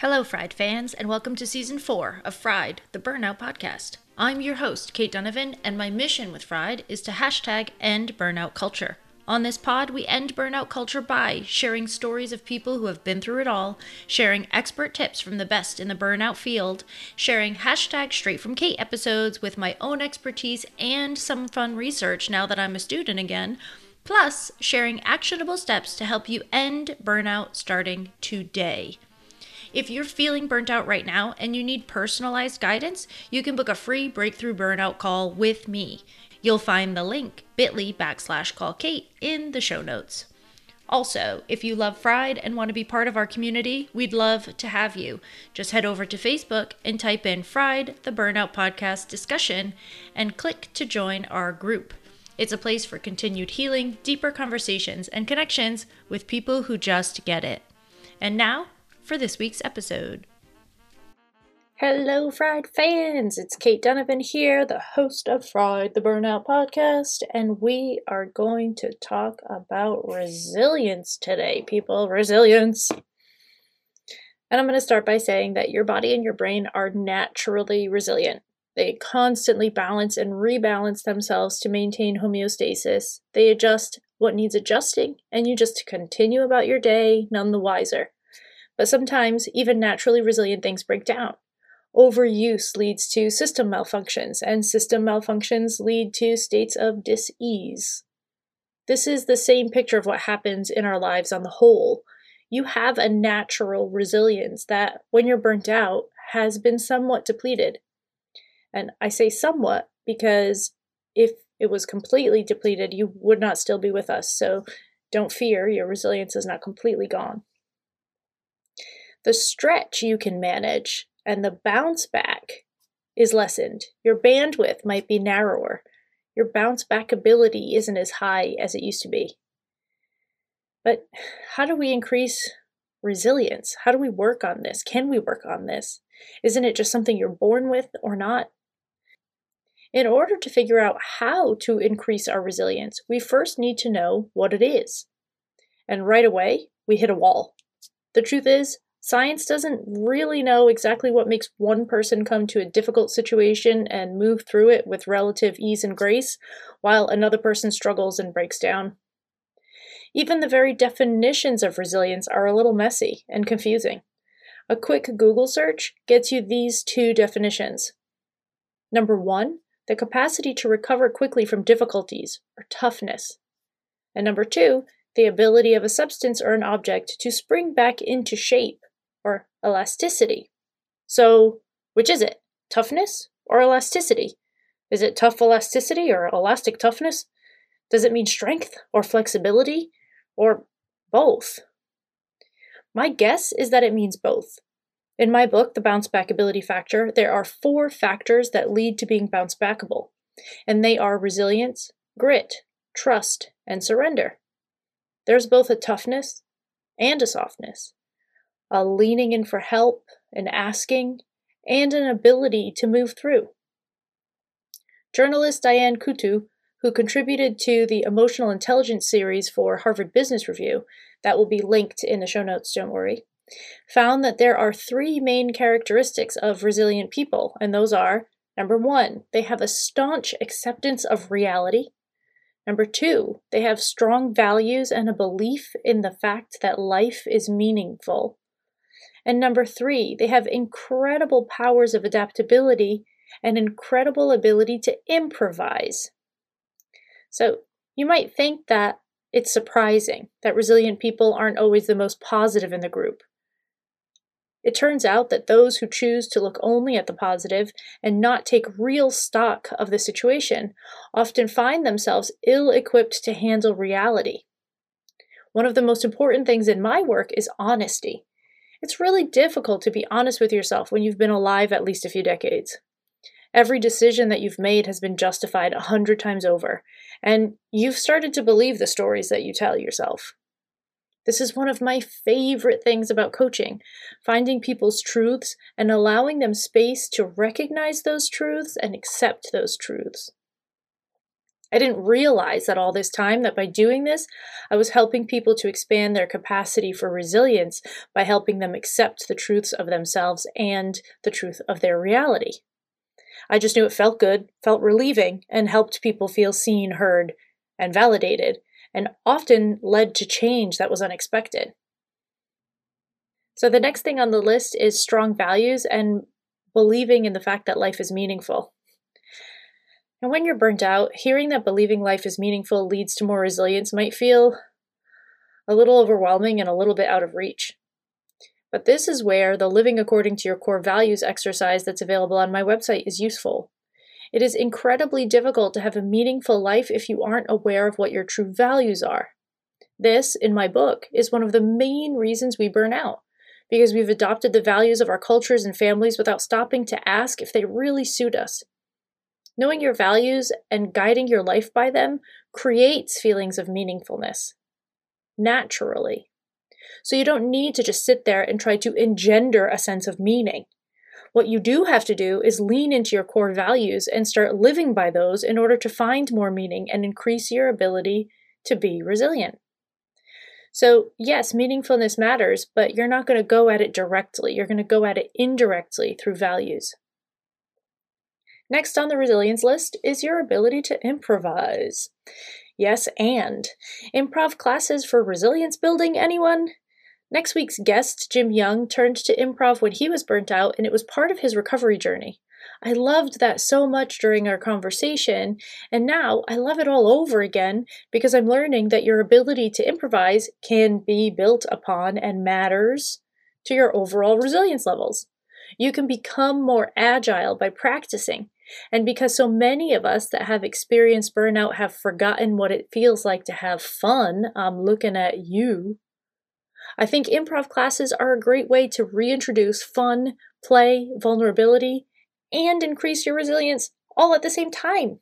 Hello, Fried fans, and welcome to Season 4 of Fried, the Burnout Podcast. I'm your host, Kate Donovan, and my mission with Fried is to hashtag end burnout culture. On this pod, we end burnout culture by sharing stories of people who have been through it all, sharing expert tips from the best in the burnout field, sharing hashtag straight from Kate episodes with my own expertise and some fun research now that I'm a student again, plus sharing actionable steps to help you end burnout starting today. If you're feeling burnt out right now and you need personalized guidance, you can book a free breakthrough burnout call with me. You'll find the link bit.ly/callkate in the show notes. Also, if you love Fried and want to be part of our community, we'd love to have you. Just head over to Facebook and type in Fried, the Burnout Podcast Discussion, and click to join our group. It's a place for continued healing, deeper conversations, and connections with people who just get it. And now, for this week's episode. Hello, Fried fans! It's Kate Donovan here, the host of Fried, the Burnout Podcast, and we are going to talk about resilience today, people. Resilience! And I'm going to start by saying that your body and your brain are naturally resilient. They constantly balance and rebalance themselves to maintain homeostasis. They adjust what needs adjusting, and you just continue about your day, none the wiser. But sometimes even naturally resilient things break down. Overuse leads to system malfunctions, and system malfunctions lead to states of dis-ease. This is the same picture of what happens in our lives on the whole. You have a natural resilience that, when you're burnt out, has been somewhat depleted. And I say somewhat because if it was completely depleted, you would not still be with us. So don't fear, your resilience is not completely gone. The stretch you can manage and the bounce back is lessened. Your bandwidth might be narrower. Your bounce back ability isn't as high as it used to be. But how do we increase resilience? How do we work on this? Can we work on this? Isn't it just something you're born with or not? In order to figure out how to increase our resilience, we first need to know what it is. And right away, we hit a wall. The truth is, science doesn't really know exactly what makes one person come to a difficult situation and move through it with relative ease and grace, while another person struggles and breaks down. Even the very definitions of resilience are a little messy and confusing. A quick Google search gets you these two definitions. Number one, the capacity to recover quickly from difficulties, or toughness. And number two, the ability of a substance or an object to spring back into shape, or elasticity. So, which is it? Toughness or elasticity? Is it tough elasticity or elastic toughness? Does it mean strength or flexibility or both? My guess is that it means both. In my book, The Bounce Backability Factor, there are 4 factors that lead to being bounce backable, and they are resilience, grit, trust, and surrender. There's both a toughness and a softness, a leaning in for help and asking, and an ability to move through. Journalist Diane Coutou, who contributed to the Emotional Intelligence series for Harvard Business Review, that will be linked in the show notes, don't worry, found that there are 3 main characteristics of resilient people, and those are, number 1, they have a staunch acceptance of reality. Number 2, they have strong values and a belief in the fact that life is meaningful. And number 3, they have incredible powers of adaptability and incredible ability to improvise. So you might think that it's surprising that resilient people aren't always the most positive in the group. It turns out that those who choose to look only at the positive and not take real stock of the situation often find themselves ill-equipped to handle reality. One of the most important things in my work is honesty. It's really difficult to be honest with yourself when you've been alive at least a few decades. Every decision that you've made has been justified 100 times over, and you've started to believe the stories that you tell yourself. This is one of my favorite things about coaching, finding people's truths and allowing them space to recognize those truths and accept those truths. I didn't realize that all this time that by doing this, I was helping people to expand their capacity for resilience by helping them accept the truths of themselves and the truth of their reality. I just knew it felt good, felt relieving, and helped people feel seen, heard, and validated, and often led to change that was unexpected. So the next thing on the list is strong values and believing in the fact that life is meaningful. And when you're burnt out, hearing that believing life is meaningful leads to more resilience might feel a little overwhelming and a little bit out of reach. But this is where the living according to your core values exercise that's available on my website is useful. It is incredibly difficult to have a meaningful life if you aren't aware of what your true values are. This, in my book, is one of the main reasons we burn out, because we've adopted the values of our cultures and families without stopping to ask if they really suit us. Knowing your values and guiding your life by them creates feelings of meaningfulness, naturally. So you don't need to just sit there and try to engender a sense of meaning. What you do have to do is lean into your core values and start living by those in order to find more meaning and increase your ability to be resilient. So yes, meaningfulness matters, but you're not going to go at it directly. You're going to go at it indirectly through values. Next on the resilience list is your ability to improvise. Yes, and improv classes for resilience building, anyone? Next week's guest, Jim Young, turned to improv when he was burnt out, and it was part of his recovery journey. I loved that so much during our conversation, and now I love it all over again because I'm learning that your ability to improvise can be built upon and matters to your overall resilience levels. You can become more agile by practicing. And because so many of us that have experienced burnout have forgotten what it feels like to have fun, I'm looking at you. I think improv classes are a great way to reintroduce fun, play, vulnerability, and increase your resilience all at the same time.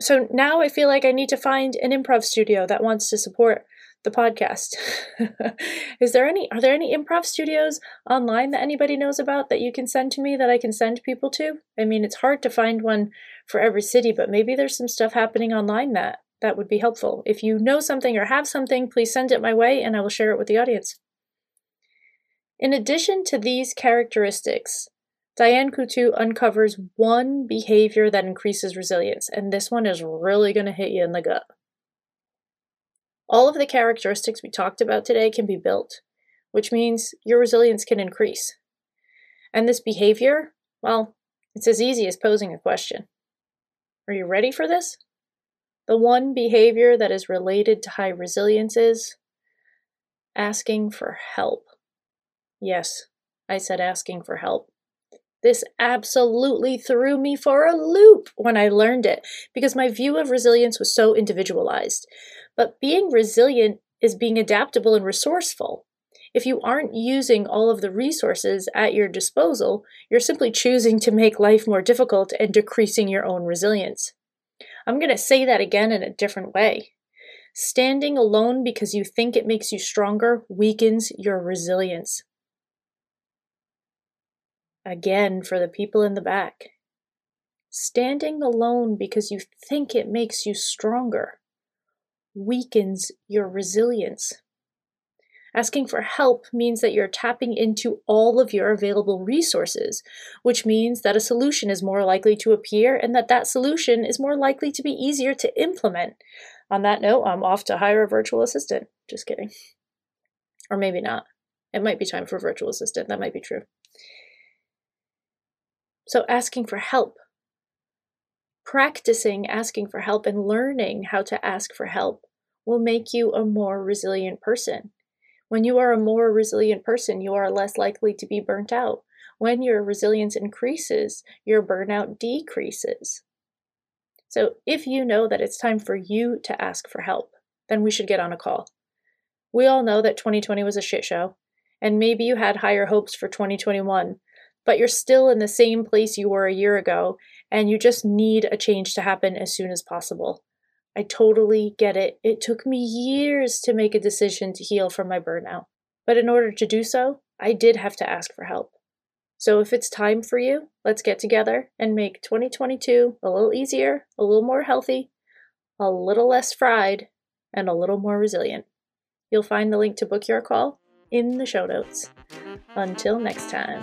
So now I feel like I need to find an improv studio that wants to support the podcast. Are there any improv studios online that anybody knows about that you can send to me that I can send people to? I mean, it's hard to find one for every city, but maybe there's some stuff happening online that would be helpful. If you know something or have something, please send it my way and I will share it with the audience. In addition to these characteristics, Diane Coutou uncovers one behavior that increases resilience, and this one is really going to hit you in the gut. All of the characteristics we talked about today can be built, which means your resilience can increase. And this behavior, well, it's as easy as posing a question. Are you ready for this? The one behavior that is related to high resilience is asking for help. Yes, I said asking for help. This absolutely threw me for a loop when I learned it because my view of resilience was so individualized. But being resilient is being adaptable and resourceful. If you aren't using all of the resources at your disposal, you're simply choosing to make life more difficult and decreasing your own resilience. I'm going to say that again in a different way. Standing alone because you think it makes you stronger weakens your resilience. Again, for the people in the back. Standing alone because you think it makes you stronger weakens your resilience. Asking for help means that you're tapping into all of your available resources, which means that a solution is more likely to appear and that solution is more likely to be easier to implement. On that note, I'm off to hire a virtual assistant. Just kidding. Or maybe not. It might be time for a virtual assistant. That might be true. So asking for help, practicing asking for help and learning how to ask for help will make you a more resilient person. When you are a more resilient person, you are less likely to be burnt out. When your resilience increases, your burnout decreases. So if you know that it's time for you to ask for help, then we should get on a call. We all know that 2020 was a shit show, and maybe you had higher hopes for 2021. But you're still in the same place you were a year ago, and you just need a change to happen as soon as possible. I totally get it. It took me years to make a decision to heal from my burnout. But in order to do so, I did have to ask for help. So if it's time for you, let's get together and make 2022 a little easier, a little more healthy, a little less fried, and a little more resilient. You'll find the link to book your call in the show notes. Until next time.